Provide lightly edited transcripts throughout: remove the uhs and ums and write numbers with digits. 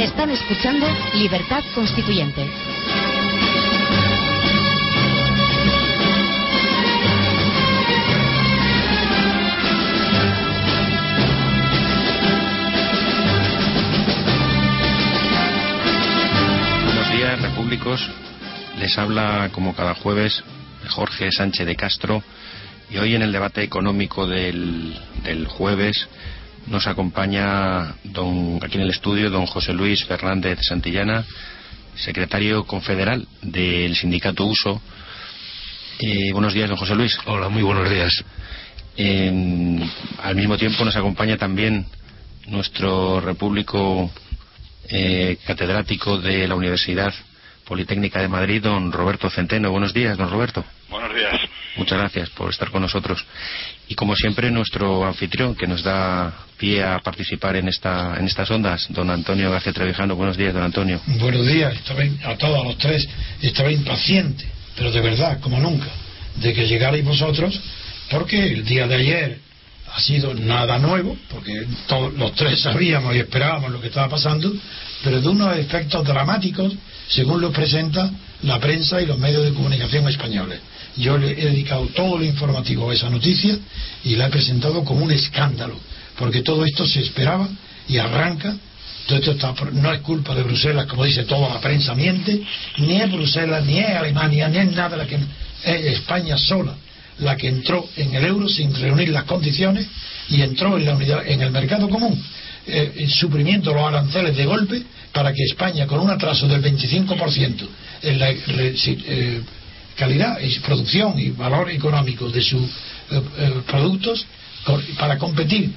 Están escuchando Libertad Constituyente. Buenos días, repúblicos. Les habla, como cada jueves, Jorge Sánchez de Castro. Y hoy en el debate económico del jueves nos acompaña aquí en el estudio don José Luis Fernández Santillana, secretario confederal del Sindicato Uso. Buenos días, don José Luis. Hola, muy buenos días. Al mismo tiempo nos acompaña también nuestro repúblico catedrático de la Universidad Politécnica de Madrid, don Roberto Centeno. Buenos días, don Roberto. Buenos días. Muchas gracias por estar con nosotros. Y como siempre, nuestro anfitrión, que nos da pie a participar en estas ondas, don Antonio García Trevejano. Buenos días, don Antonio. Buenos días a todos los tres. Estaba impaciente, pero de verdad, como nunca, de que llegarais vosotros, porque el día de ayer ha sido nada nuevo, porque todos los tres sabíamos y esperábamos lo que estaba pasando, pero de unos efectos dramáticos, según lo presenta la prensa y los medios de comunicación españoles. Yo le he dedicado todo lo informativo a esa noticia y la he presentado como un escándalo, porque todo esto se esperaba y arranca. Todo esto no es culpa de Bruselas, como dice toda la prensa, miente, ni es Bruselas, ni es Alemania, ni es nada, es España sola la que entró en el euro sin reunir las condiciones y entró en el mercado común, suprimiendo los aranceles de golpe para que España, con un atraso del 25% en la calidad y producción y valor económico de sus productos, para competir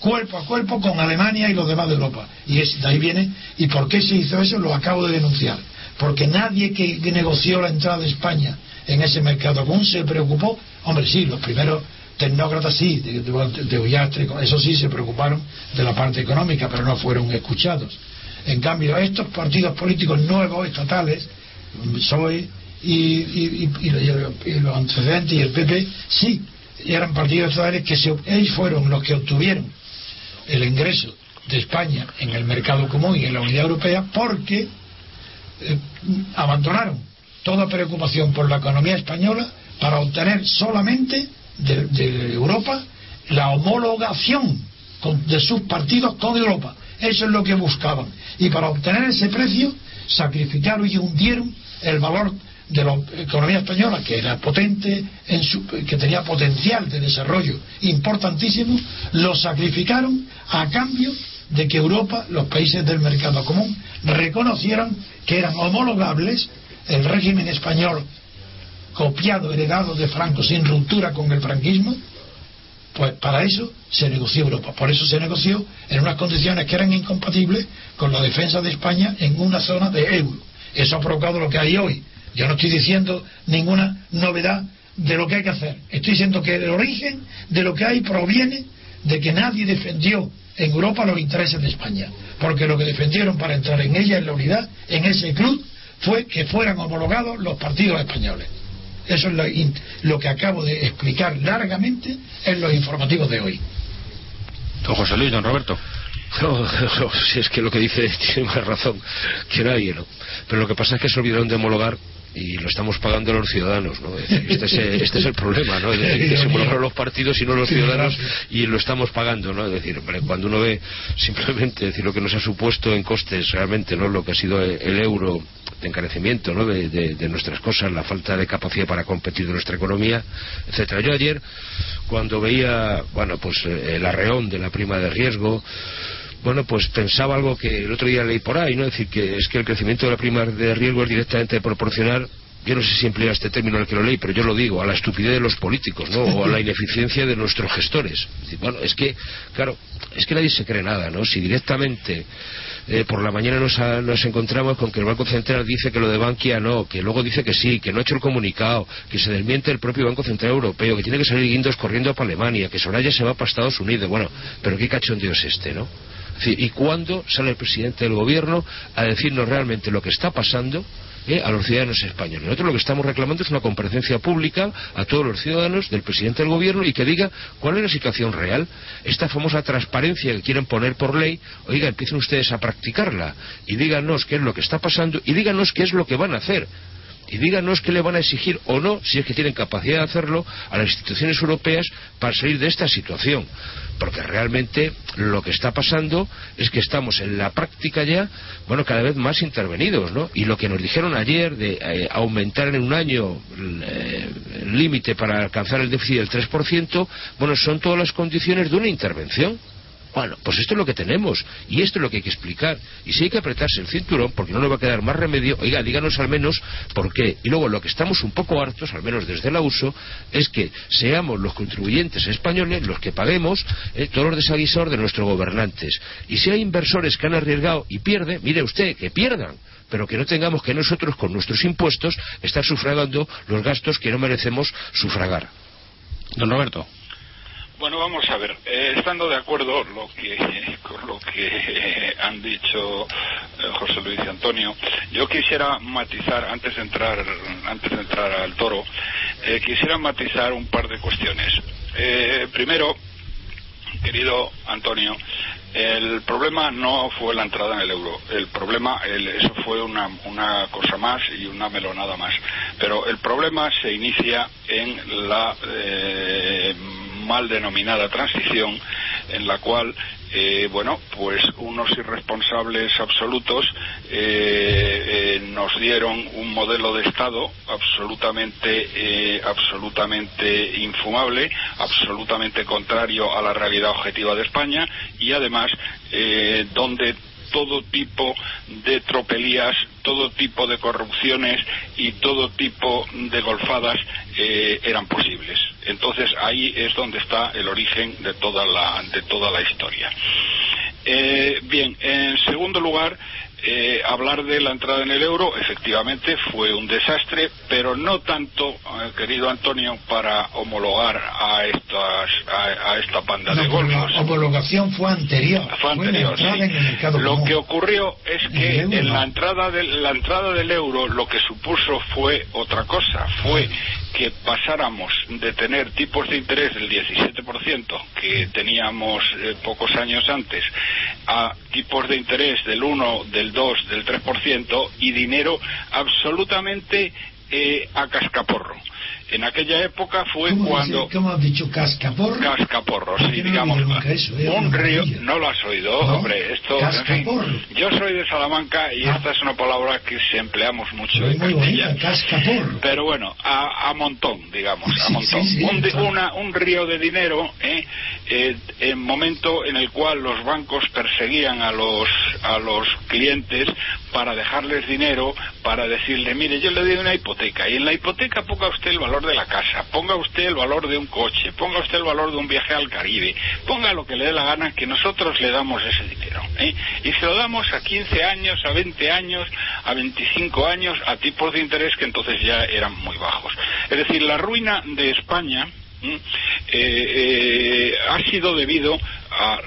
cuerpo a cuerpo con Alemania y los demás de Europa. Y de ahí viene. ¿Y por qué se hizo eso? Lo acabo de denunciar, porque nadie que negoció la entrada de España en ese mercado común se preocupó. Hombre, sí, los primeros tecnócratas sí, de Ullastre, eso sí, se preocuparon de la parte económica, pero no fueron escuchados. En cambio, estos partidos políticos nuevos estatales, PSOE y los antecedentes y el PP, sí, eran partidos estatales que ellos fueron los que obtuvieron el ingreso de España en el mercado común y en la Unidad Europea, porque abandonaron toda preocupación por la economía española para obtener solamente de Europa la homologación de sus partidos con Europa. Eso es lo que buscaban, y para obtener ese precio sacrificaron y hundieron el valor de la economía española, que era potente, que tenía potencial de desarrollo importantísimo. Lo sacrificaron a cambio de que Europa, los países del mercado común, reconocieran que eran homologables el régimen español copiado, heredado de Franco, sin ruptura con el franquismo. Pues para eso se negoció Europa. Por eso se negoció en unas condiciones que eran incompatibles con la defensa de España en una zona de euro. Eso ha provocado lo que hay hoy. Yo no estoy diciendo ninguna novedad de lo que hay que hacer. Estoy diciendo que el origen de lo que hay proviene de que nadie defendió en Europa los intereses de España, porque lo que defendieron para entrar en ella, en la unidad, en ese club, fue que fueran homologados los partidos españoles. Eso es lo que acabo de explicar largamente en los informativos de hoy. Don José Luis, don Roberto. No, si es que lo que dice tiene más razón que nadie, ¿no? Pero lo que pasa es que se olvidaron de homologar y lo estamos pagando los ciudadanos, ¿no? Este es el problema, ¿no? Es decir, que se homologaron los partidos y no los ciudadanos, y lo estamos pagando, ¿no? Es decir, cuando uno ve simplemente lo que nos ha supuesto en costes realmente, ¿no? Lo que ha sido el euro, de encarecimiento, ¿no? de nuestras cosas, la falta de capacidad para competir de nuestra economía, etcétera. Yo ayer, cuando veía, el arreón de la prima de riesgo, pensaba algo que el otro día leí por ahí, ¿no? Es decir, que el crecimiento de la prima de riesgo es directamente proporcional yo no sé si emplea este término al que lo leí, pero yo lo digo, a la estupidez de los políticos, ¿no? O a la ineficiencia de nuestros gestores. Bueno, es que, claro, es que nadie se cree nada, ¿no? Si directamente por la mañana nos encontramos con que el Banco Central dice que lo de Bankia no, que luego dice que sí, que no ha hecho el comunicado, que se desmiente el propio Banco Central Europeo, que tiene que salir Guindos corriendo para Alemania, que Soraya se va para Estados Unidos. Bueno, pero qué cachondeo es este, ¿no? Es decir, ¿y cuándo sale el presidente del gobierno a decirnos realmente lo que está pasando a los ciudadanos españoles? Nosotros lo que estamos reclamando es una comparecencia pública a todos los ciudadanos del presidente del gobierno y que diga cuál es la situación real. Esta famosa transparencia que quieren poner por ley, oiga, empiecen ustedes a practicarla y díganos qué es lo que está pasando y díganos qué es lo que van a hacer. Y díganos qué le van a exigir o no, si es que tienen capacidad de hacerlo, a las instituciones europeas para salir de esta situación. Porque realmente lo que está pasando es que estamos en la práctica ya, bueno, cada vez más intervenidos, ¿no? Y lo que nos dijeron ayer de aumentar en un año el límite para alcanzar el déficit del 3%, bueno, son todas las condiciones de una intervención. Bueno, pues esto es lo que tenemos y esto es lo que hay que explicar, y si hay que apretarse el cinturón porque no nos va a quedar más remedio, oiga, díganos al menos por qué. Y luego lo que estamos un poco hartos, al menos desde la USO, es que seamos los contribuyentes españoles los que paguemos todos los desaguisados de nuestros gobernantes, y si hay inversores que han arriesgado y pierden, mire usted, que pierdan, pero que no tengamos que nosotros con nuestros impuestos estar sufragando los gastos que no merecemos sufragar. Don Roberto. Bueno, vamos a ver, estando de acuerdo con lo que han dicho José Luis y Antonio, yo quisiera matizar, antes de entrar al toro, quisiera matizar un par de cuestiones. Primero, querido Antonio, el problema no fue la entrada en el euro, el problema, eso fue una cosa más y una melonada más, pero el problema se inicia en la mal denominada transición, en la cual bueno, pues unos irresponsables absolutos nos dieron un modelo de Estado absolutamente infumable, absolutamente contrario a la realidad objetiva de España, y además donde todo tipo de tropelías, todo tipo de corrupciones y todo tipo de golfadas eran posibles. Entonces ahí es donde está el origen de toda la historia. Bien, en segundo lugar, hablar de la entrada en el euro, efectivamente fue un desastre, pero no tanto, querido Antonio, para homologar a esta panda de golfos. La homologación fue anterior. Fue la entrada, sí, en el mercado común. Lo que ocurrió es que en la entrada del euro lo que supuso fue otra cosa, fue que pasáramos de tener tipos de interés del 17% que teníamos pocos años antes a tipos de interés del 1, del 2, del 3% y dinero absolutamente a cascaporro. En aquella época fue ¿Cómo has dicho cascaporro? Cascaporro, sí, digamos. Eso, un río, no lo has oído, no, hombre. Esto, cascaporro. En fin, yo soy de Salamanca y esta es una palabra que se empleamos mucho en Castilla. Cascaporro. Pero bueno, a montón, digamos, a montón. Sí, sí, un río de dinero, en momento en el cual los bancos perseguían a los clientes para dejarles dinero, para decirle, mire, yo le doy una hipoteca y en la hipoteca ponga usted el valor de la casa, ponga usted el valor de un coche, ponga usted el valor de un viaje al Caribe, ponga lo que le dé la gana, que nosotros le damos ese dinero, y se lo damos a 15 años, a 20 años, a 25 años, a tipos de interés que entonces ya eran muy bajos. Es decir, la ruina de España ha sido debido a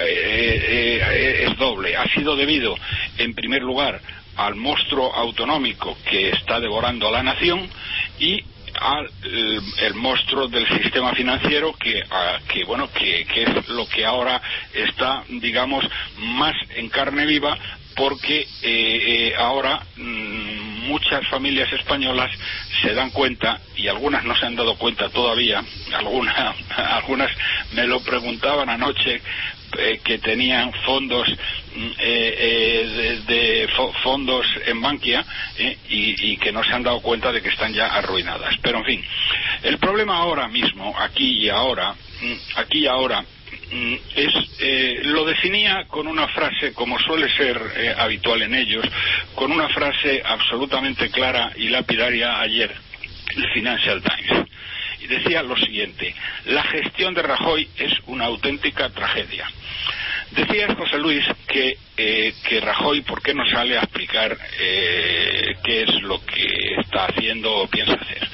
es doble, ha sido debido en primer lugar al monstruo autonómico que está devorando a la nación y al el monstruo del sistema financiero que es lo que ahora está, digamos, más en carne viva, porque ahora muchas familias españolas se dan cuenta, y algunas no se han dado cuenta todavía, algunas me lo preguntaban anoche, que tenían fondos fondos en Bankia y que no se han dado cuenta de que están ya arruinadas. Pero en fin, el problema ahora mismo, aquí y ahora lo definía con una frase, como suele ser habitual en ellos, con una frase absolutamente clara y lapidaria ayer, el Financial Times. Y decía lo siguiente: la gestión de Rajoy es una auténtica tragedia. Decía José Luis que Rajoy, ¿por qué no sale a explicar qué es lo que está haciendo o piensa hacer?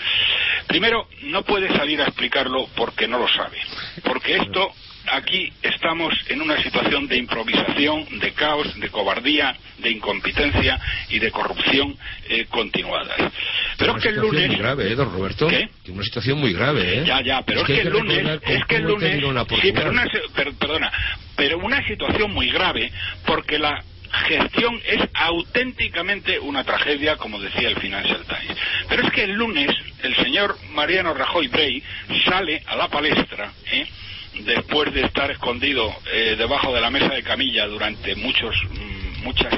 Primero, no puede salir a explicarlo porque no lo sabe. Porque esto, aquí estamos en una situación de improvisación, de caos, de cobardía, de incompetencia y de corrupción continuadas. Pero es que el lunes... Una situación muy grave, don Roberto. ¿Qué? Una situación muy grave, Ya, pero es que el lunes... Sí, pero una situación muy grave porque la gestión es auténticamente una tragedia, como decía el Financial Times. Pero es que el lunes el señor Mariano Rajoy Brey sale a la palestra, después de estar escondido debajo de la mesa de camilla durante muchas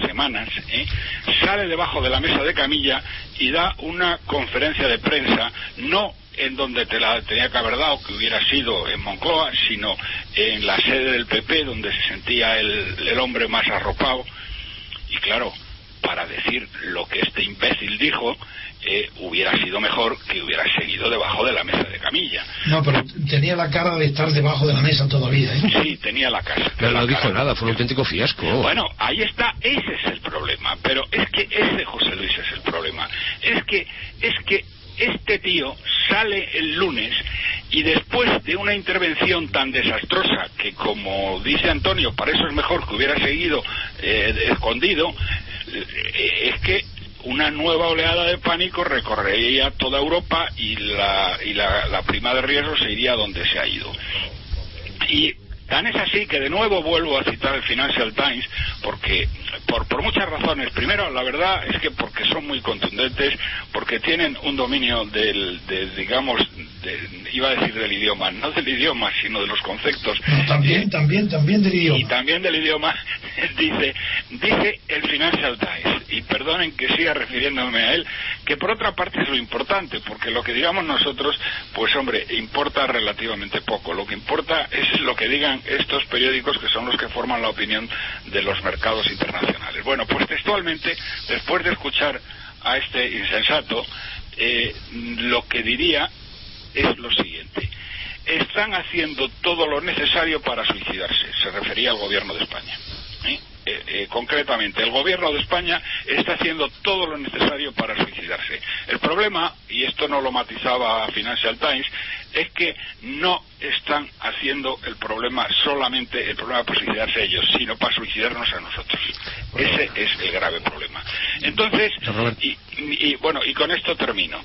semanas, sale debajo de la mesa de camilla y da una conferencia de prensa, no en donde te la tenía que haber dado, que hubiera sido en Moncloa, sino en la sede del PP, donde se sentía el hombre más arropado. Y claro, para decir lo que este imbécil dijo, hubiera sido mejor que hubiera seguido debajo de la mesa de camilla. No, pero tenía la cara de estar debajo de la mesa todavía, Sí, tenía la cara. Pero no dijo nada, fue un auténtico fiasco. Bueno, ahí está, ese es el problema. Pero es que ese, José Luis, es el problema. Es que este tío sale el lunes y después de una intervención tan desastrosa que, como dice Antonio, para eso es mejor que hubiera seguido escondido, es que una nueva oleada de pánico recorrería toda Europa y la prima de riesgo se iría donde se ha ido. Y tan es así que de nuevo vuelvo a citar el Financial Times porque por muchas razones. Primero, la verdad es que porque son muy contundentes, porque tienen un dominio del idioma, no del idioma sino de los conceptos. No, también del idioma. Y también del idioma dice el Financial Times, y perdonen que siga refiriéndome a él, que por otra parte es lo importante, porque lo que digamos nosotros, pues hombre, importa relativamente poco. Lo que importa es lo que digan estos periódicos, que son los que forman la opinión de los mercados internacionales. Bueno, pues textualmente, después de escuchar a este insensato, lo que diría es lo siguiente: están haciendo todo lo necesario para suicidarse. Se refería al gobierno de España. Concretamente, el gobierno de España está haciendo todo lo necesario para suicidarse. El problema, y esto no lo matizaba Financial Times, es que no están haciendo solamente el problema para suicidarse ellos, sino para suicidarnos a nosotros. Ese es el grave problema. Entonces, y con esto termino.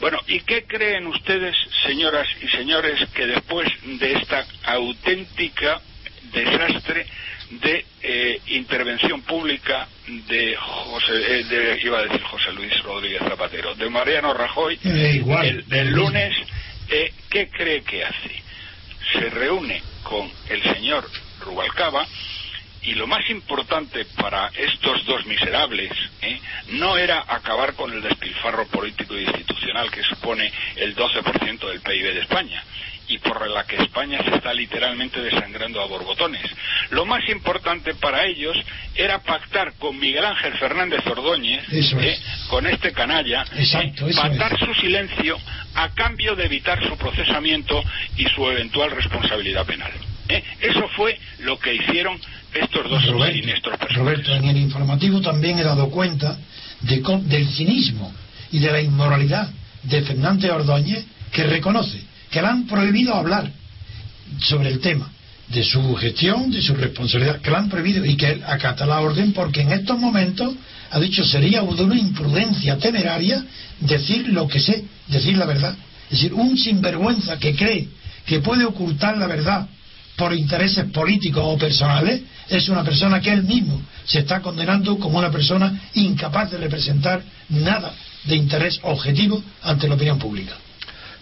Bueno, ¿y qué creen ustedes, señoras y señores, que después de esta auténtica desastre de intervención pública de José Luis Rodríguez Zapatero, de Mariano Rajoy, del lunes, ¿qué cree que hace? Se reúne con el señor Rubalcaba, y lo más importante para estos dos miserables no era acabar con el despilfarro político e institucional que supone el 12% del PIB de España, y por la que España se está literalmente desangrando a borbotones. Lo más importante para ellos era pactar con Miguel Ángel Fernández Ordóñez, con este canalla, pactar su silencio a cambio de evitar su procesamiento y su eventual responsabilidad penal. Eso fue lo que hicieron estos dos siniestros personajes. Roberto, en el informativo también he dado cuenta del cinismo y de la inmoralidad de Fernández Ordóñez, que reconoce que le han prohibido hablar sobre el tema de su gestión, de su responsabilidad, que le han prohibido, y que él acata la orden porque en estos momentos ha dicho sería una imprudencia temeraria decir lo que sé, decir la verdad. Es decir, un sinvergüenza que cree que puede ocultar la verdad por intereses políticos o personales es una persona que él mismo se está condenando como una persona incapaz de representar nada de interés objetivo ante la opinión pública.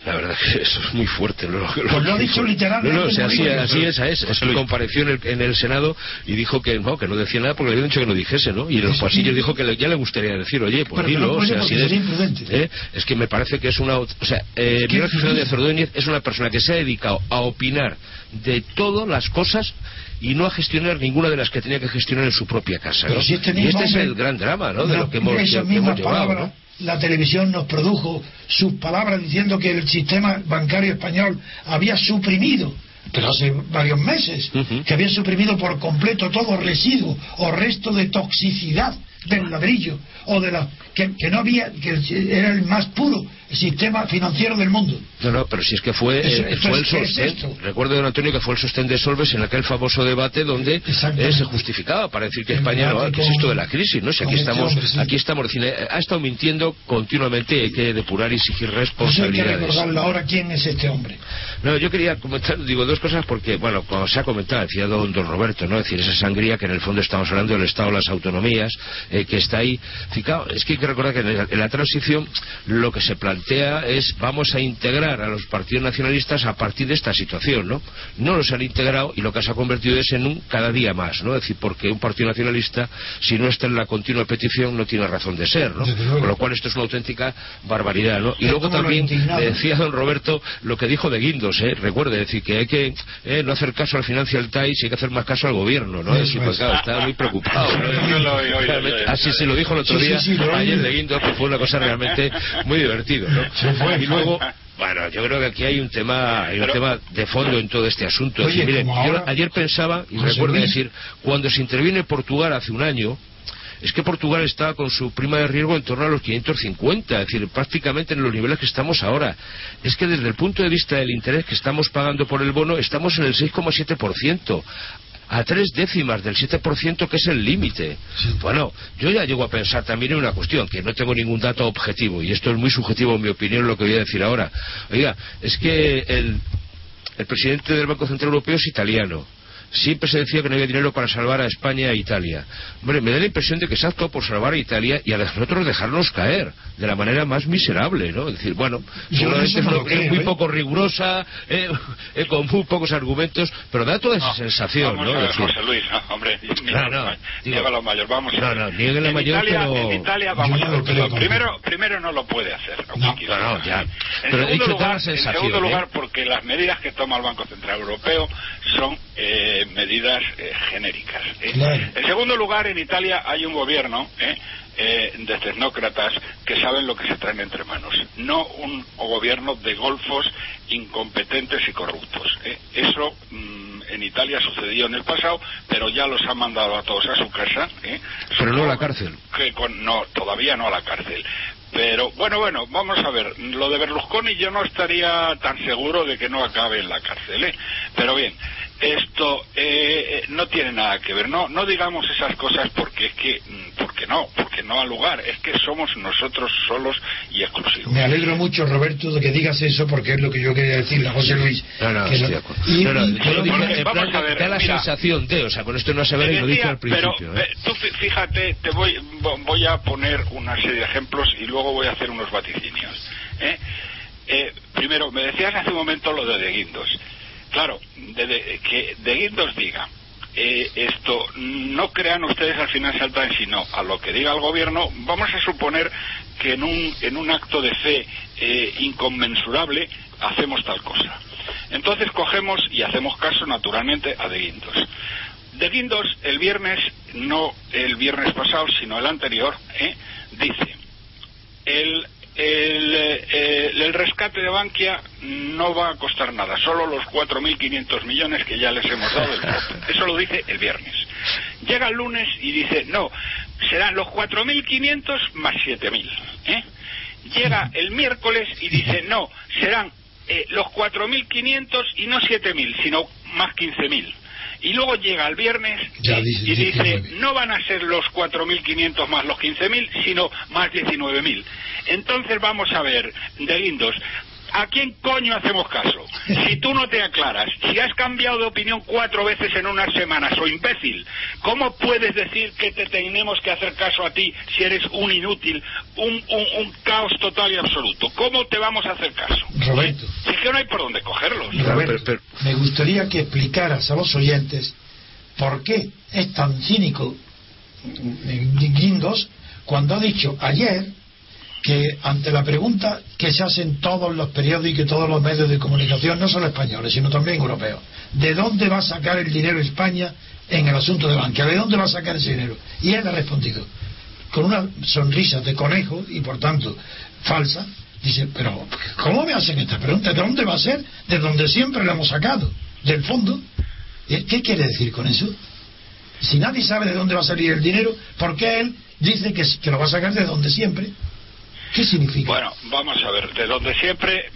La verdad que eso es muy fuerte. Pues lo ha dicho literalmente. No, o sea, así es. José Luis compareció en el Senado y dijo que no decía nada porque le habían dicho que no dijese, ¿no? Y en los pasillos dijo que ya le gustaría decir, oye, pues dilo. No, es que me parece que es una... O sea, Miguel Ángel Fernández Ordóñez es una persona que se ha dedicado a opinar de todas las cosas y no a gestionar ninguna de las que tenía que gestionar en su propia casa, ¿no? Si y este es el gran drama, ¿no? De lo que hemos llevado, ¿no? La televisión nos produjo sus palabras diciendo que el sistema bancario español había suprimido, pero hace varios meses, que había suprimido por completo todo residuo o resto de toxicidad del ladrillo, o de la que no había, que era el más puro sistema financiero del mundo. No, pero si es que fue el sostén. Recuerdo, don Antonio, que fue el sostén de Solbes en aquel famoso debate donde se justificaba para decir que España no, ¿qué es esto de la crisis? No sé, aquí estamos, ha estado mintiendo continuamente, hay que depurar y exigir responsabilidades. Hay que recordarlo ahora quién es este hombre. No, yo quería comentar, digo, dos cosas porque, bueno, como se ha comentado, decía don Roberto, ¿no? Es decir, esa sangría que en el fondo estamos hablando del Estado de las autonomías, que está ahí. Es que hay que recordar que en la transición lo que se plantea es vamos a integrar a los partidos nacionalistas a partir de esta situación, ¿no? No los han integrado y lo que se ha convertido es en un cada día más, ¿no? Es decir, porque un partido nacionalista, si no está en la continua petición, no tiene razón de ser, ¿no? Con lo cual esto es una auténtica barbaridad, ¿no? Y luego también decía don Roberto lo que dijo De Guindos, ¿eh? Recuerde, es decir, que hay que no hacer caso al Financial Times y hay que hacer más caso al gobierno, ¿no? Es decir, pues claro, está muy preocupado, ¿no? Así se lo dijo el otro día, ayer De Guindos, que fue una cosa realmente muy divertida, ¿no? Y luego, bueno, yo creo que aquí hay un tema de fondo en todo este asunto. Oye, decir, miren, yo ayer pensaba, y recuerdo decir, cuando se interviene Portugal hace un año, es que Portugal estaba con su prima de riesgo en torno a los 550, es decir, prácticamente en los niveles que estamos ahora. Es que desde el punto de vista del interés que estamos pagando por el bono, estamos en el 6,7%. A 3 décimas del 7%, que es el límite. Bueno, yo ya llego a pensar también en una cuestión, que no tengo ningún dato objetivo, y esto es muy subjetivo en mi opinión lo que voy a decir ahora. Oiga, es que el presidente del Banco Central Europeo es italiano. Siempre se decía que no había dinero para salvar a España e Italia. Hombre, me da la impresión de que se ha actuado por salvar a Italia y a nosotros dejarnos caer de la manera más miserable, ¿no? Es decir, bueno, seguramente es muy poco rigurosa, con muy pocos argumentos, pero da toda esa sensación, ¿no? Ver, José Luis, hombre, niega los mayores, vamos. No, niega la mayor, pero... En Italia, vamos a ver, primero no lo puede hacer. No, ya. Pero he dicho tal sensación. En segundo lugar, porque las medidas que toma el Banco Central Europeo son... medidas genéricas. Claro. En segundo lugar, en Italia hay un gobierno de tecnócratas que saben lo que se traen entre manos, no un gobierno de golfos incompetentes y corruptos. Eso en Italia sucedió en el pasado, pero ya los han mandado a todos a su casa. Pero no a la cárcel. No, todavía no a la cárcel. Pero bueno, vamos a ver, lo de Berlusconi yo no estaría tan seguro de que no acabe en la cárcel, pero bien, esto no tiene nada que ver, no digamos esas cosas porque es que, porque no al lugar, es que somos nosotros solos y exclusivos. Me alegro mucho, Roberto, de que digas eso porque es lo que yo quería decirle a José Luis. Da la sensación de, con esto no se ve y lo dije al principio. Pero tú fíjate, te voy a poner una serie de ejemplos y luego voy a hacer unos vaticinios. Primero, me decías hace un momento lo de Guindos. Claro, que De Guindos diga esto, no crean ustedes al Financial Times, sino a lo que diga el gobierno. Vamos a suponer que en un acto de fe inconmensurable hacemos tal cosa. Entonces cogemos y hacemos caso naturalmente a De Guindos. De Guindos el viernes, no el viernes pasado, sino el anterior, dice... El rescate de Bankia no va a costar nada, solo los 4.500 millones que ya les hemos dado. Eso lo dice el viernes. Llega el lunes y dice, no, serán los 4.500 más 7.000. Llega el miércoles y dice, no, serán los 4.500 y no 7.000, sino más 15.000. Y luego llega el viernes y dice, no van a ser los 4.500 más los 15.000, sino más 19.000. Entonces vamos a ver, De Guindos, ¿a quién coño hacemos caso? Si tú no te aclaras, si has cambiado de opinión 4 veces en unas semanas, o imbécil, ¿cómo puedes decir que te tenemos que hacer caso a ti si eres un inútil, un caos total y absoluto? ¿Cómo te vamos a hacer caso? Roberto. Si es que no hay por dónde cogerlos. Roberto, me gustaría que explicaras a los oyentes por qué es tan cínico De Guindos cuando ha dicho ayer que ante la pregunta que se hacen todos los periódicos y todos los medios de comunicación, no solo españoles sino también europeos, ¿de dónde va a sacar el dinero España en el asunto de Bankia? ¿De dónde va a sacar ese dinero? Y él ha respondido con una sonrisa de conejo y por tanto falsa, dice, pero ¿cómo me hacen esta pregunta? ¿De dónde va a ser? De donde siempre lo hemos sacado, del fondo. ¿Qué quiere decir con eso? Si nadie sabe de dónde va a salir el dinero, ¿por qué él dice que lo va a sacar de donde siempre? ¿Qué significa? Bueno, vamos a ver, de donde siempre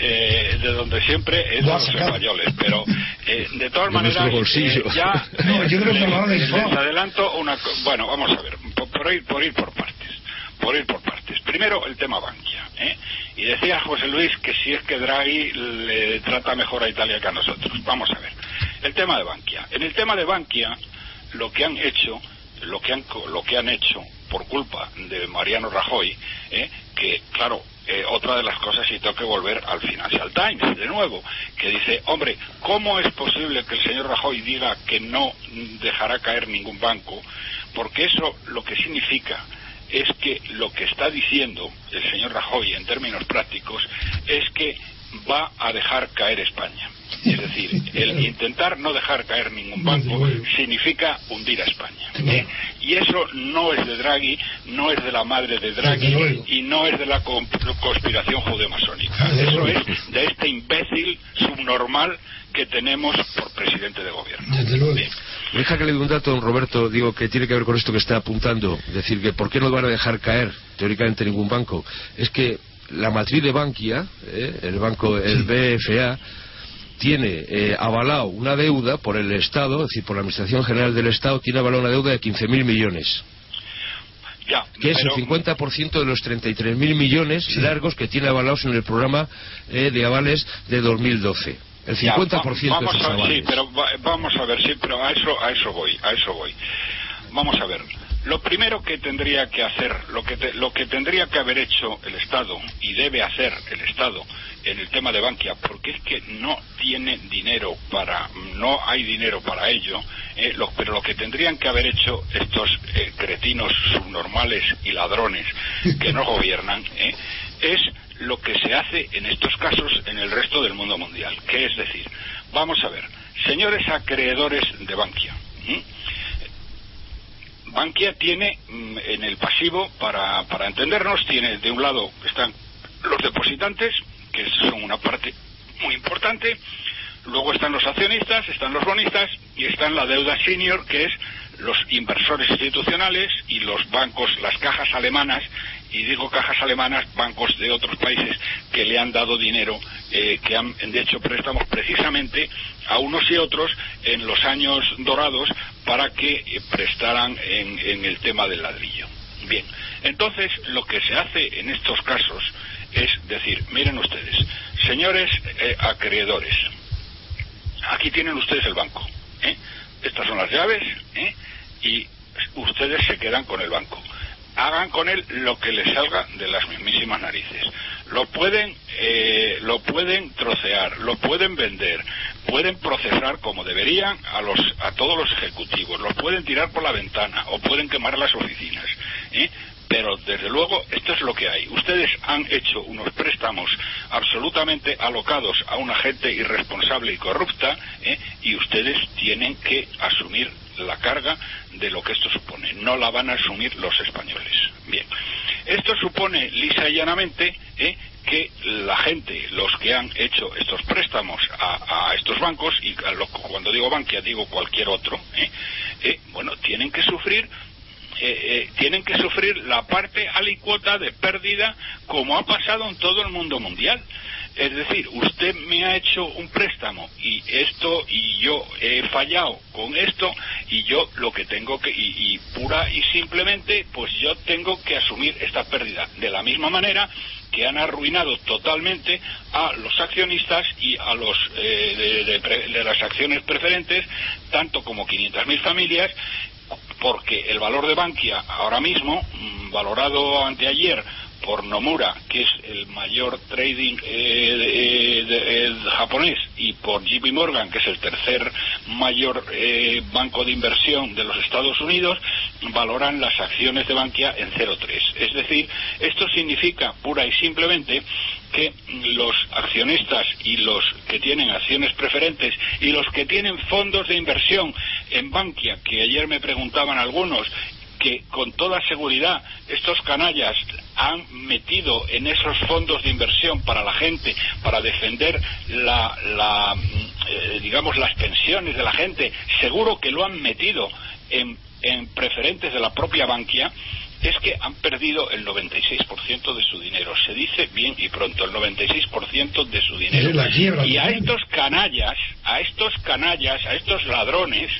es de los españoles, pero de todas maneras ya les adelanto una cosa. Bueno, vamos a ver, por ir por partes. Primero el tema Bankia, y decía José Luis que si es que Draghi le trata mejor a Italia que a nosotros. Vamos a ver, el tema de Bankia. En el tema de Bankia, lo que han hecho por culpa de Mariano Rajoy, que claro, otra de las cosas, y tengo que volver al Financial Times de nuevo, que dice, hombre, ¿cómo es posible que el señor Rajoy diga que no dejará caer ningún banco? Porque eso lo que significa es que lo que está diciendo el señor Rajoy en términos prácticos es que va a dejar caer España. Es decir, el intentar no dejar caer ningún banco significa hundir a España. Y eso no es de Draghi, no es de la madre de Draghi y no es de la conspiración judeomasónica. Eso es de este imbécil subnormal que tenemos por presidente de gobierno. Desde luego. Deja que le dé un dato a don Roberto, digo, que tiene que ver con esto que está apuntando. Decir que por qué no van a dejar caer teóricamente ningún banco. Es que la matriz de Bankia, el banco, el BFA, tiene avalado una deuda por el Estado, es decir, por la Administración General del Estado, tiene avalado una deuda de 15.000 millones. Ya, que es el 50% de los 33.000 millones largos que tiene avalados en el programa de avales de 2012. El 50% ya, de esos avales. Vamos a ver, a eso voy. Vamos a ver. Lo primero que tendría que hacer, lo que tendría que haber hecho el Estado y debe hacer el Estado en el tema de Bankia, porque es que no hay dinero para ello, pero lo que tendrían que haber hecho estos cretinos subnormales y ladrones que no gobiernan, es lo que se hace en estos casos en el resto del mundo mundial, que es decir, vamos a ver, señores acreedores de Bankia, Bankia tiene en el pasivo, para entendernos, tiene de un lado están los depositantes, que son una parte muy importante, luego están los accionistas, están los bonistas y están la deuda senior, que es los inversores institucionales y los bancos, las cajas alemanas, y digo cajas alemanas, bancos de otros países que le han dado dinero, que han de hecho préstamos precisamente a unos y otros en los años dorados para que prestaran en el tema del ladrillo. Bien, entonces lo que se hace en estos casos es decir, miren ustedes, señores acreedores, aquí tienen ustedes el banco, estas son las llaves, y ustedes se quedan con el banco. Hagan con él lo que les salga de las mismísimas narices. Lo pueden trocear, lo pueden vender, pueden procesar como deberían a todos los ejecutivos, los pueden tirar por la ventana o pueden quemar las oficinas, pero desde luego esto es lo que hay. Ustedes han hecho unos préstamos absolutamente alocados a una gente irresponsable y corrupta, y ustedes tienen que asumir la carga de lo que esto supone. No la van a asumir los españoles. Bien, esto supone lisa y llanamente que la gente, los que han hecho estos préstamos a estos bancos, y cuando digo Bankia digo cualquier otro, bueno, tienen que sufrir la parte alícuota de pérdida, como ha pasado en todo el mundo mundial. Es decir, usted me ha hecho un préstamo y yo he fallado con esto, y yo lo que tengo que, y pura y simplemente, pues yo tengo que asumir esta pérdida. De la misma manera que han arruinado totalmente a los accionistas y a los de las acciones preferentes, tanto como 500.000 familias, porque el valor de Bankia ahora mismo, valorado anteayer por Nomura, que es el mayor trading japonés, y por JP Morgan, que es el tercer mayor banco de inversión de los Estados Unidos, valoran las acciones de Bankia en 0,3. Es decir, esto significa pura y simplemente que los accionistas y los que tienen acciones preferentes y los que tienen fondos de inversión en Bankia, que ayer me preguntaban algunos, que con toda seguridad estos canallas han metido en esos fondos de inversión para la gente, para defender digamos las pensiones de la gente, seguro que lo han metido en preferentes de la propia Bankia, es que han perdido el 96% de su dinero. Se dice bien y pronto, el 96% de su dinero. Y a estos canallas, a estos ladrones,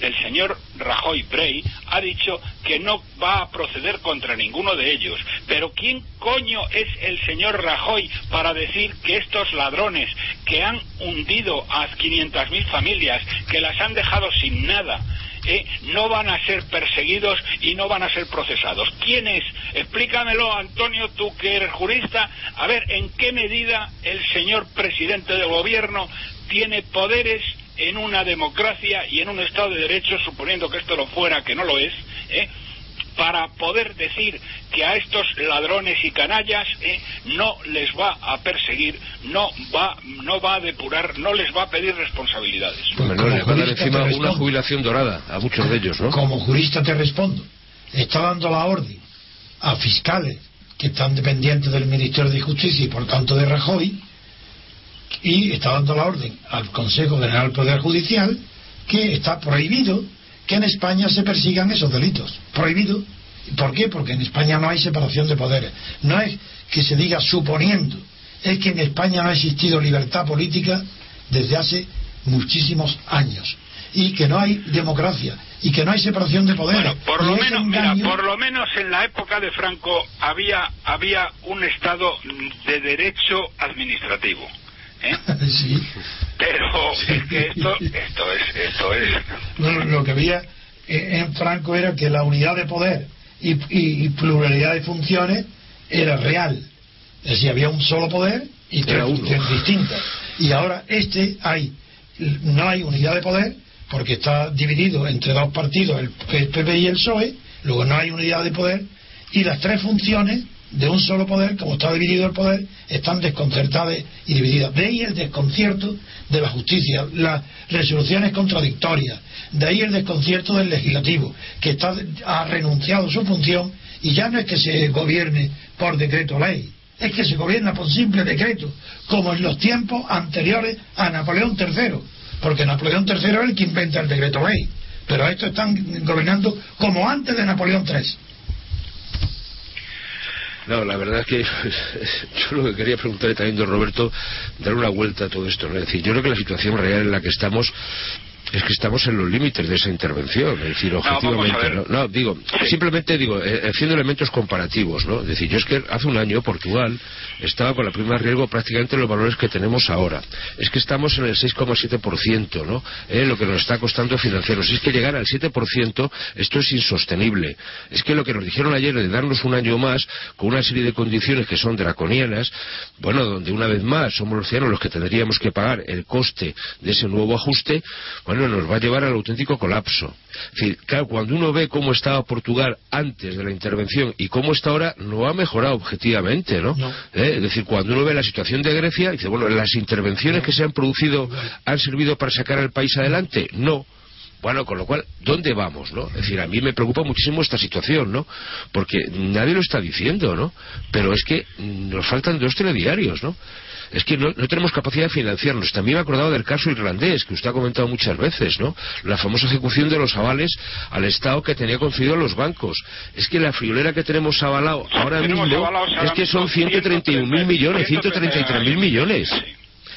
el señor Rajoy Brey ha dicho que no va a proceder contra ninguno de ellos. Pero ¿quién coño es el señor Rajoy para decir que estos ladrones que han hundido a 500.000 familias, que las han dejado sin nada, no van a ser perseguidos y no van a ser procesados? ¿Quién es? Explícamelo, Antonio, tú que eres jurista, a ver en qué medida el señor presidente del gobierno tiene poderes en una democracia y en un Estado de Derecho, suponiendo que esto lo fuera, que no lo es, para poder decir que a estos ladrones y canallas no les va a perseguir, no va a depurar, no les va a pedir responsabilidades. Pues no les va a dar encima una jubilación dorada a muchos de ellos, ¿no? Como jurista te respondo. Está dando la orden a fiscales que están dependientes del Ministerio de Justicia y por tanto de Rajoy, y está dando la orden al Consejo General del Poder Judicial que está prohibido que en España se persigan esos delitos. Prohibido. ¿Por qué? Porque en España no hay separación de poderes. No es que se diga suponiendo, es que en España no ha existido libertad política desde hace muchísimos años, y que no hay democracia y que no hay separación de poderes. Bueno, por lo menos, engaño... mira, por lo menos en la época de Franco había un Estado de derecho administrativo. Sí. Pero es que esto es lo que había en Franco era que la unidad de poder y pluralidad de funciones era real, es decir, había un solo poder y tres distintas, y ahora no hay unidad de poder porque está dividido entre dos partidos, el PP y el PSOE, luego no hay unidad de poder y las tres funciones de un solo poder, como está dividido el poder, están desconcertadas y divididas. De ahí el desconcierto de la justicia, las resoluciones contradictorias, de ahí el desconcierto del legislativo, que ha renunciado a su función, y ya no es que se gobierne por decreto ley, es que se gobierna por simple decreto, como en los tiempos anteriores a Napoleón III, porque Napoleón III es el que inventa el decreto ley, pero estos están gobernando como antes de Napoleón III. No, la verdad es que yo lo que quería preguntarle también, don Roberto, dar una vuelta a todo esto, ¿no? Es decir, yo creo que la situación real en la que estamos es que estamos en los límites de esa intervención, es decir, objetivamente, simplemente digo, haciendo elementos comparativos, ¿no? Es decir, yo es que hace un año Portugal estaba con la prima de riesgo prácticamente los valores que tenemos ahora, es que estamos en el 6,7%, ¿no? Lo que nos está costando financiero, si es que llegar al 7% esto es insostenible, es que lo que nos dijeron ayer de darnos un año más con una serie de condiciones que son draconianas, bueno, donde una vez más somos los ciudadanos los que tendríamos que pagar el coste de ese nuevo ajuste, bueno, nos va a llevar al auténtico colapso. Es decir, claro, cuando uno ve cómo estaba Portugal antes de la intervención y cómo está ahora, no ha mejorado objetivamente, ¿no? No. Es decir, cuando uno ve la situación de Grecia, dice, bueno, ¿las intervenciones que se han producido han servido para sacar al país adelante? No. Bueno, con lo cual, ¿dónde vamos, no? Es decir, a mí me preocupa muchísimo esta situación, ¿no? Porque nadie lo está diciendo, ¿no? Pero es que nos faltan dos telediarios, ¿no? Es que no tenemos capacidad de financiarnos. También me he acordado del caso irlandés, que usted ha comentado muchas veces, ¿no? La famosa ejecución de los avales al Estado que tenía concedido a los bancos. Es que la friolera que tenemos avalado ahora mismo es que son 131.000 millones, 133.000 millones.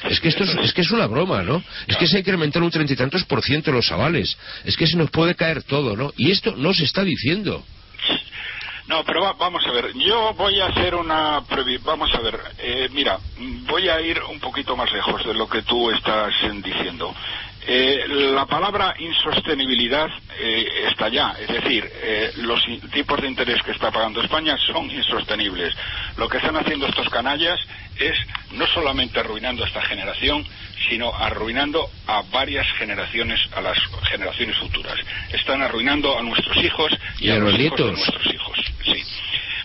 Es que esto es una broma, ¿no? Es que se ha incrementado un 30 y tantos % los avales. Es que se nos puede caer todo, ¿no? Y esto no se está diciendo. No, pero vamos a ver, yo voy a hacer una... Vamos a ver, mira, voy a ir un poquito más lejos de lo que tú estás diciendo. La palabra insostenibilidad está ya, es decir, los tipos de interés que está pagando España son insostenibles. Lo que están haciendo estos canallas es no solamente arruinando a esta generación, sino arruinando a varias generaciones, a las generaciones futuras. Están arruinando a nuestros hijos y a los hijos de nuestros hijos. Sí.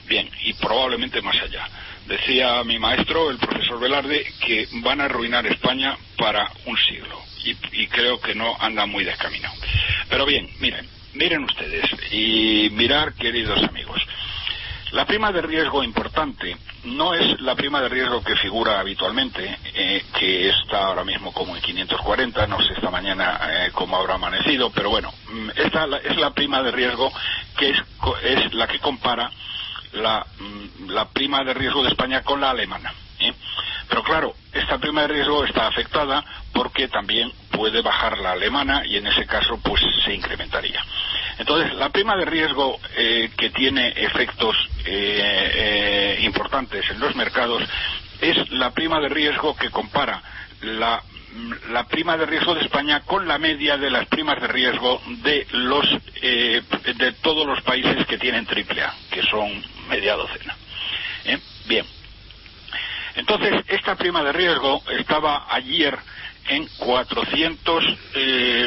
Bien, y probablemente más allá. Decía mi maestro, el profesor Velarde, que van a arruinar España para un siglo. Y creo que no anda muy descaminado. Pero bien, miren ustedes y mirar, queridos amigos. La prima de riesgo importante no es la prima de riesgo que figura habitualmente, que está ahora mismo como en 540, no sé esta mañana cómo habrá amanecido, pero bueno, esta es la prima de riesgo que es la que compara la prima de riesgo de España con la alemana, ¿eh? Pero claro, esta prima de riesgo está afectada porque también puede bajar la alemana y en ese caso pues se incrementaría. Entonces, la prima de riesgo que tiene efectos importantes en los mercados es la prima de riesgo que compara la prima de riesgo de España con la media de las primas de riesgo de todos los países que tienen AAA, que son media docena. Bien. Entonces, esta prima de riesgo estaba ayer en 400,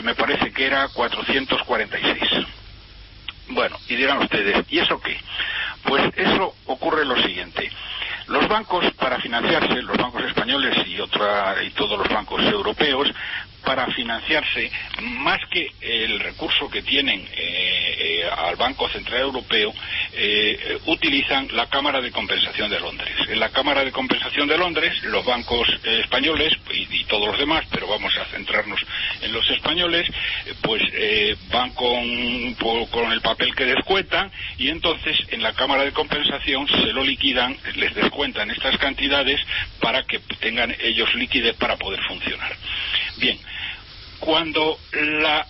me parece que era 446. Bueno, y dirán ustedes, ¿y eso qué? Pues eso ocurre lo siguiente. Los bancos, para financiarse, los bancos españoles y todos los bancos europeos, para financiarse, más que el recurso que tienen al Banco Central Europeo, utilizan la Cámara de Compensación de Londres. En la Cámara de Compensación de Londres, los bancos españoles y todos los demás, pero vamos a centrarnos en los españoles, pues van con el papel que descuentan, y entonces en la Cámara de Compensación se lo liquidan, les descuentan estas cantidades para que tengan ellos liquidez para poder funcionar. Bien, cuando la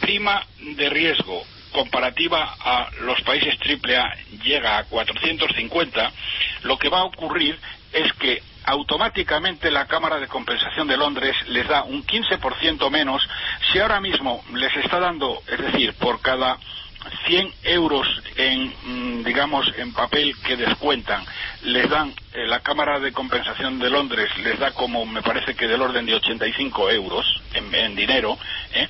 prima de riesgo comparativa a los países AAA llega a 450, lo que va a ocurrir es que automáticamente la Cámara de Compensación de Londres les da un 15% menos. Si ahora mismo les está dando, es decir, por cada 100 euros en, digamos, en papel que descuentan, les dan, la Cámara de Compensación de Londres les da como, me parece que del orden de 85 euros en dinero, ¿eh?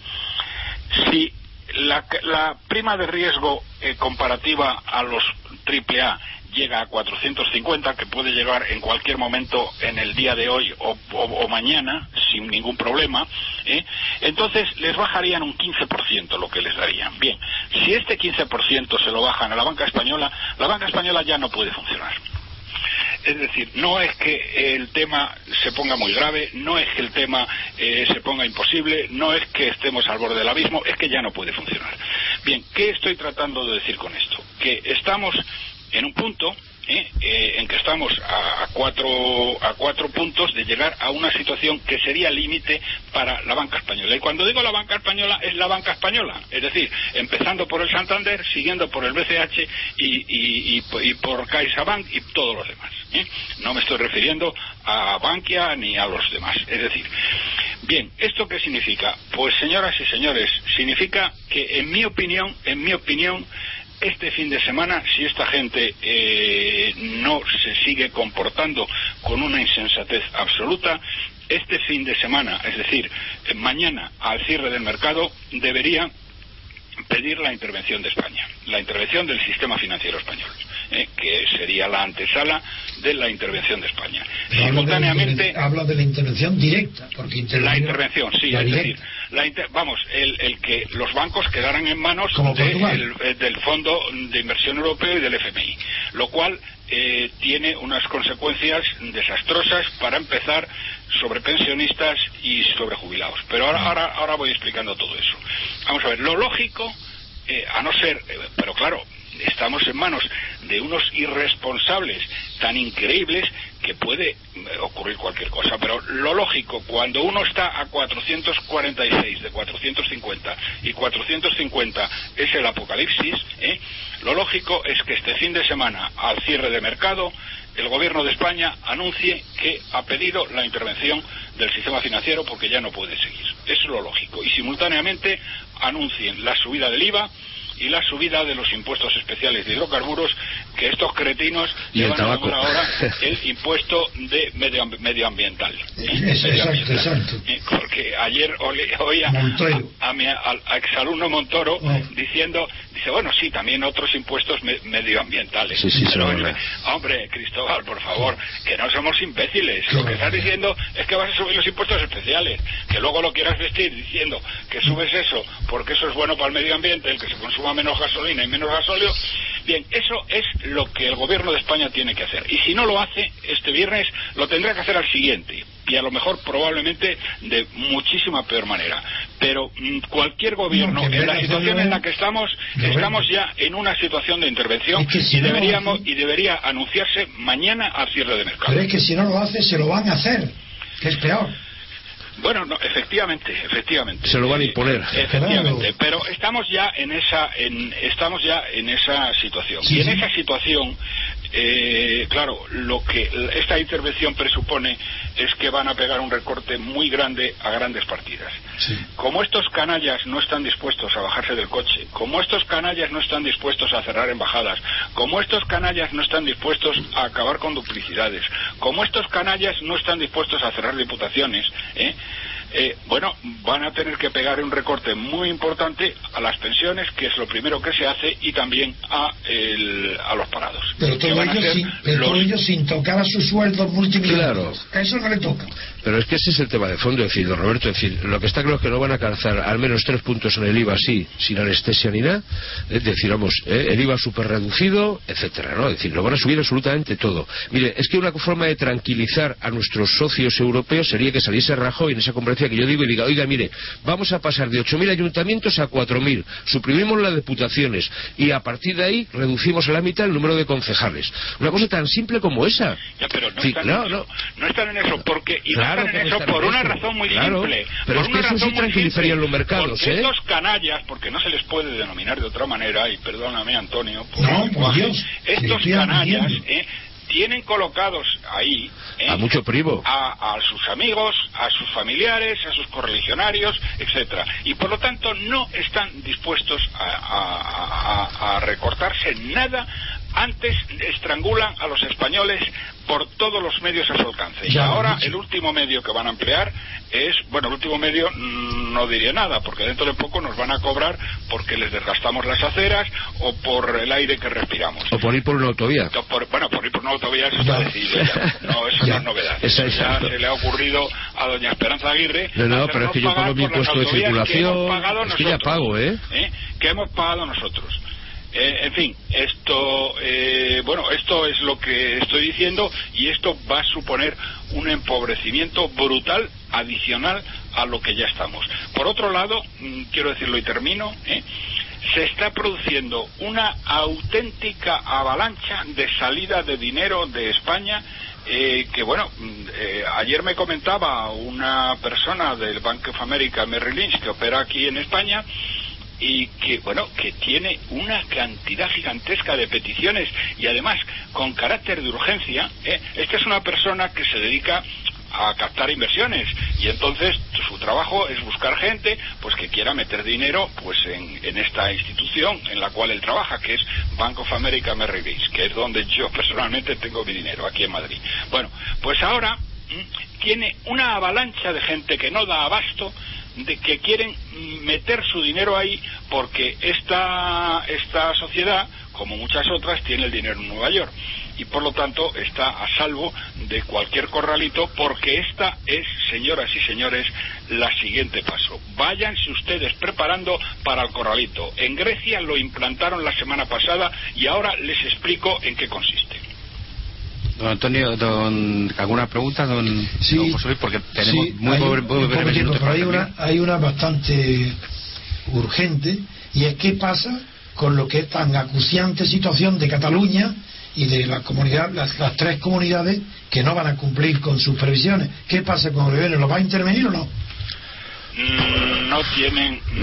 Si la prima de riesgo comparativa a los AAA llega a 450, que puede llegar en cualquier momento en el día de hoy o mañana sin ningún problema, ¿eh? Entonces les bajarían un 15% lo que les darían. Bien, si este 15% se lo bajan a la banca española ya no puede funcionar. Es decir, no es que el tema se ponga muy grave, no es que el tema se ponga imposible, no es que estemos al borde del abismo, es que ya no puede funcionar. Bien, ¿qué estoy tratando de decir con esto? Que estamos en un punto en que estamos a cuatro puntos de llegar a una situación que sería límite para la banca española. Y cuando digo la banca española, es la banca española. Es decir, empezando por el Santander, siguiendo por el BCH y por CaixaBank y todos los demás. No me estoy refiriendo a Bankia ni a los demás. Es decir, bien, ¿esto qué significa? Pues, señoras y señores, significa que, en mi opinión, este fin de semana, si esta gente no se sigue comportando con una insensatez absoluta, este fin de semana, es decir, mañana al cierre del mercado, debería pedir la intervención de España, la intervención del sistema financiero español, que sería la antesala de la intervención de España. Simultáneamente hablo de la intervención directa, porque la intervención, sí, es decir, el que los bancos quedaran en manos del Fondo de Inversión Europeo y del FMI, lo cual tiene unas consecuencias desastrosas, para empezar, sobre pensionistas y sobre jubilados. Pero ahora voy explicando todo eso. Vamos a ver, lo lógico, a no ser, pero claro, estamos en manos de unos irresponsables tan increíbles que puede ocurrir cualquier cosa. Pero lo lógico, cuando uno está a 446 de 450 y 450 es el apocalipsis, lo lógico es que este fin de semana, al cierre de mercado, el gobierno de España anuncie que ha pedido la intervención del sistema financiero porque ya no puede seguir. Es lo lógico. Y simultáneamente anuncien la subida del IVA y la subida de los impuestos especiales de hidrocarburos, que estos cretinos le van a nombrar ahora el impuesto de medioambiental. Exacto. Porque ayer oía a mi exalumno Montoro diciendo, dice, bueno, sí, también otros impuestos medioambientales. Sí, pero, hombre, Cristóbal, por favor, que no somos imbéciles. Claro. Lo que estás diciendo es que vas a subir los impuestos especiales, que luego lo quieras vestir diciendo que subes eso porque eso es bueno para el medio ambiente, el que se consuma menos gasolina y menos gasóleo. Bien, eso es lo que el gobierno de España tiene que hacer, y si no lo hace este viernes, lo tendrá que hacer al siguiente, y a lo mejor probablemente de muchísima peor manera. Pero cualquier gobierno, en la situación en la que estamos ya en una situación de intervención, y debería anunciarse mañana al cierre de mercado. Pero es que si no lo hace, se lo van a hacer, que es peor. Bueno, no, efectivamente. Se lo van a imponer. Efectivamente, pero estamos ya en esa situación. Sí, y en esa situación, claro, lo que esta intervención presupone es que van a pegar un recorte muy grande a grandes partidas. Sí. Como estos canallas no están dispuestos a bajarse del coche, como estos canallas no están dispuestos a cerrar embajadas, como estos canallas no están dispuestos a acabar con duplicidades, como estos canallas no están dispuestos a cerrar diputaciones, bueno, van a tener que pegar un recorte muy importante a las pensiones, que es lo primero que se hace, y también a los parados. Pero todo ello sin tocar a sus sueldos multimillonarios. Claro. Eso no le toca. Pero es que ese es el tema de fondo, es decir, don Roberto, es decir, lo que está claro es que no van a alcanzar al menos 3 puntos en el IVA, sí, sin anestesia ni nada, es decir, vamos, el IVA súper reducido, etcétera, ¿no? Es decir, lo van a subir absolutamente todo. Mire, es que una forma de tranquilizar a nuestros socios europeos sería que saliese Rajoy en esa conferencia que yo digo y diga, oiga, mire, vamos a pasar de 8.000 ayuntamientos a 4.000, suprimimos las diputaciones y a partir de ahí reducimos a la mitad el número de concejales. Una cosa tan simple como esa. Ya, pero no están en eso, porque... Claro, están en eso por una razón muy simple. Pero es que eso sí tranquilizaría los mercados, porque estos canallas, porque no se les puede denominar de otra manera, y perdóname, Antonio, estos canallas... tienen colocados ahí a mucho privo, a sus amigos, a sus familiares, a sus correligionarios, etcétera, y por lo tanto no están dispuestos a recortarse nada. Antes estrangulan a los españoles por todos los medios a su alcance, y ahora el último medio que van a emplear es, bueno, el último medio no diría nada, porque dentro de poco nos van a cobrar porque les desgastamos las aceras o por el aire que respiramos o por ir por una autovía. Por ir por una autovía, eso está decidido ya. No, eso no es novedad. Ya se le ha ocurrido a doña Esperanza Aguirre. No, pero es que yo pago mi impuesto de circulación, que ya pago, que hemos pagado nosotros. En fin, esto es lo que estoy diciendo, y esto va a suponer un empobrecimiento brutal adicional a lo que ya estamos. Por otro lado, quiero decirlo y termino, se está produciendo una auténtica avalancha de salida de dinero de España. Ayer me comentaba una persona del Bank of America Merrill Lynch, que opera aquí en España, y que tiene una cantidad gigantesca de peticiones, y además con carácter de urgencia. Esta es una persona que se dedica a captar inversiones, y entonces su trabajo es buscar gente pues que quiera meter dinero pues en esta institución en la cual él trabaja, que es Bank of America Merrill Lynch, que es donde yo personalmente tengo mi dinero, aquí en Madrid. Bueno, pues ahora tiene una avalancha de gente que no da abasto, de que quieren meter su dinero ahí, porque esta sociedad, como muchas otras, tiene el dinero en Nueva York, y por lo tanto está a salvo de cualquier corralito, porque esta es, señoras y señores, la siguiente paso. Váyanse ustedes preparando para el corralito. En Grecia lo implantaron la semana pasada, y ahora les explico en qué consiste. Don Antonio, ¿alguna pregunta, don José Luis? Porque tenemos muy breves minutos. Pero hay una bastante urgente, y es qué pasa con lo que es tan acuciante situación de Cataluña y de la comunidad, las tres comunidades que no van a cumplir con sus previsiones. ¿Qué pasa con el gobierno? ¿Lo va a intervenir o no? No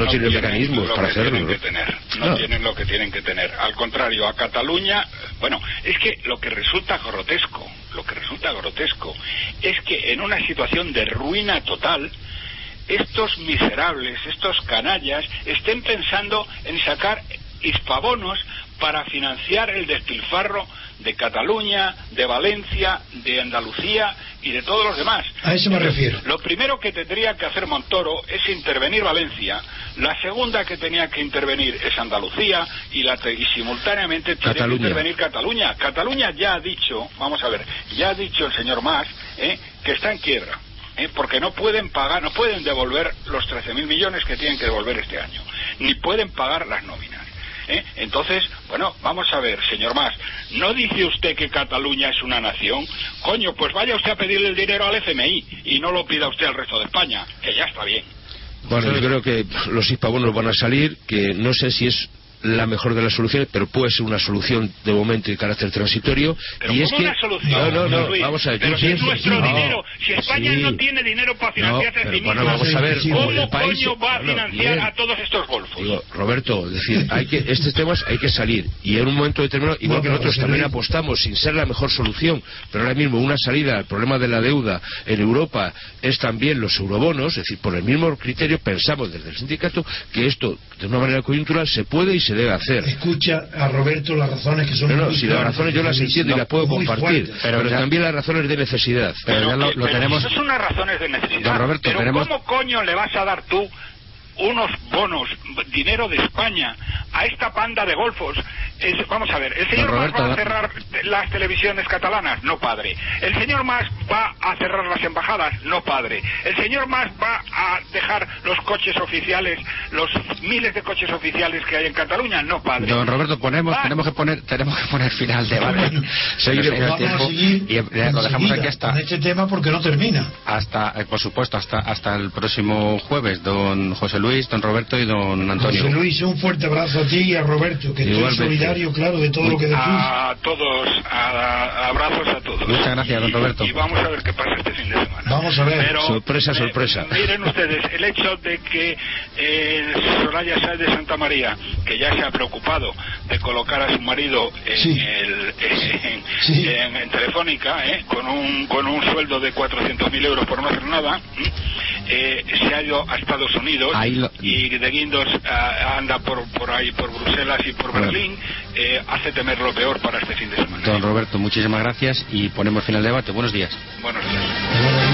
tienen mecanismos para hacerlo. Tienen lo que tienen que tener. Al contrario, a Cataluña, bueno, es que lo que resulta grotesco es que en una situación de ruina total, estos miserables, estos canallas, estén pensando en sacar hispavonos para financiar el despilfarro de Cataluña, de Valencia, de Andalucía y de todos los demás. A eso me refiero. Lo primero que tendría que hacer Montoro es intervenir Valencia, la segunda que tenía que intervenir es Andalucía y simultáneamente tiene que intervenir Cataluña. Cataluña ya ha dicho, el señor Mas, que está en quiebra. Porque no pueden pagar, no pueden devolver los 13.000 millones que tienen que devolver este año, ni pueden pagar las nóminas. Entonces, bueno, vamos a ver, señor Mas, ¿no dice usted que Cataluña es una nación? Coño, pues vaya usted a pedirle el dinero al FMI y no lo pida usted al resto de España, que ya está bien. Bueno, yo creo que los hispavonos van a salir, que no sé si es la mejor de las soluciones, pero puede ser una solución de momento y de carácter transitorio. Pero y es que una solución, Luis, vamos a ver, pero si es nuestro dinero, si España no tiene dinero para financiarse a sí misma, vamos a ver cómo el país va a financiar a todos estos golfos. Digo, Roberto, es decir, estos temas hay que salir, y en un momento determinado, igual que nosotros también apostamos sin ser la mejor solución, pero ahora mismo una salida al problema de la deuda en Europa es también los eurobonos, es decir, por el mismo criterio pensamos desde el sindicato que esto de una manera coyuntural se puede y se debe hacer. Escucha a Roberto las razones que son si las razones yo las entiendo y las puedo compartir, pero también las razones de necesidad. Pero tenemos. Esas son las razones de necesidad. Don Roberto, pero tenemos... ¿Cómo coño le vas a dar tú unos bonos, dinero de España, a esta panda de golfos? Vamos a ver, el señor Roberto, Mas va a cerrar las televisiones catalanas, no padre. El señor Mas va a cerrar las embajadas, no padre. El señor Mas va a dejar los coches oficiales, los miles de coches oficiales que hay en Cataluña, no padre. Don Roberto, tenemos que poner final al debate. Vamos a seguir lo dejamos aquí hasta este tema porque no termina. Por supuesto, hasta el próximo jueves, don José Luis, don Roberto y don Antonio. José Luis, un fuerte abrazo a ti y a Roberto, que estoy solidario, claro, de todo lo que decís. A todos, abrazos a todos. Muchas gracias, don Roberto. Y vamos a ver qué pasa este fin de semana. Vamos a ver. Pero, sorpresa. Miren ustedes, el hecho de que Soraya Sáez de Santa María, que ya se ha preocupado de colocar a su marido en Telefónica, con un sueldo de 400.000 euros por no hacer nada, se ha ido a Estados Unidos y De Guindos anda por ahí, por Bruselas y por Berlín, hace temer lo peor para este fin de semana. Don Roberto, muchísimas gracias y ponemos fin al debate. Buenos días. Buenos días.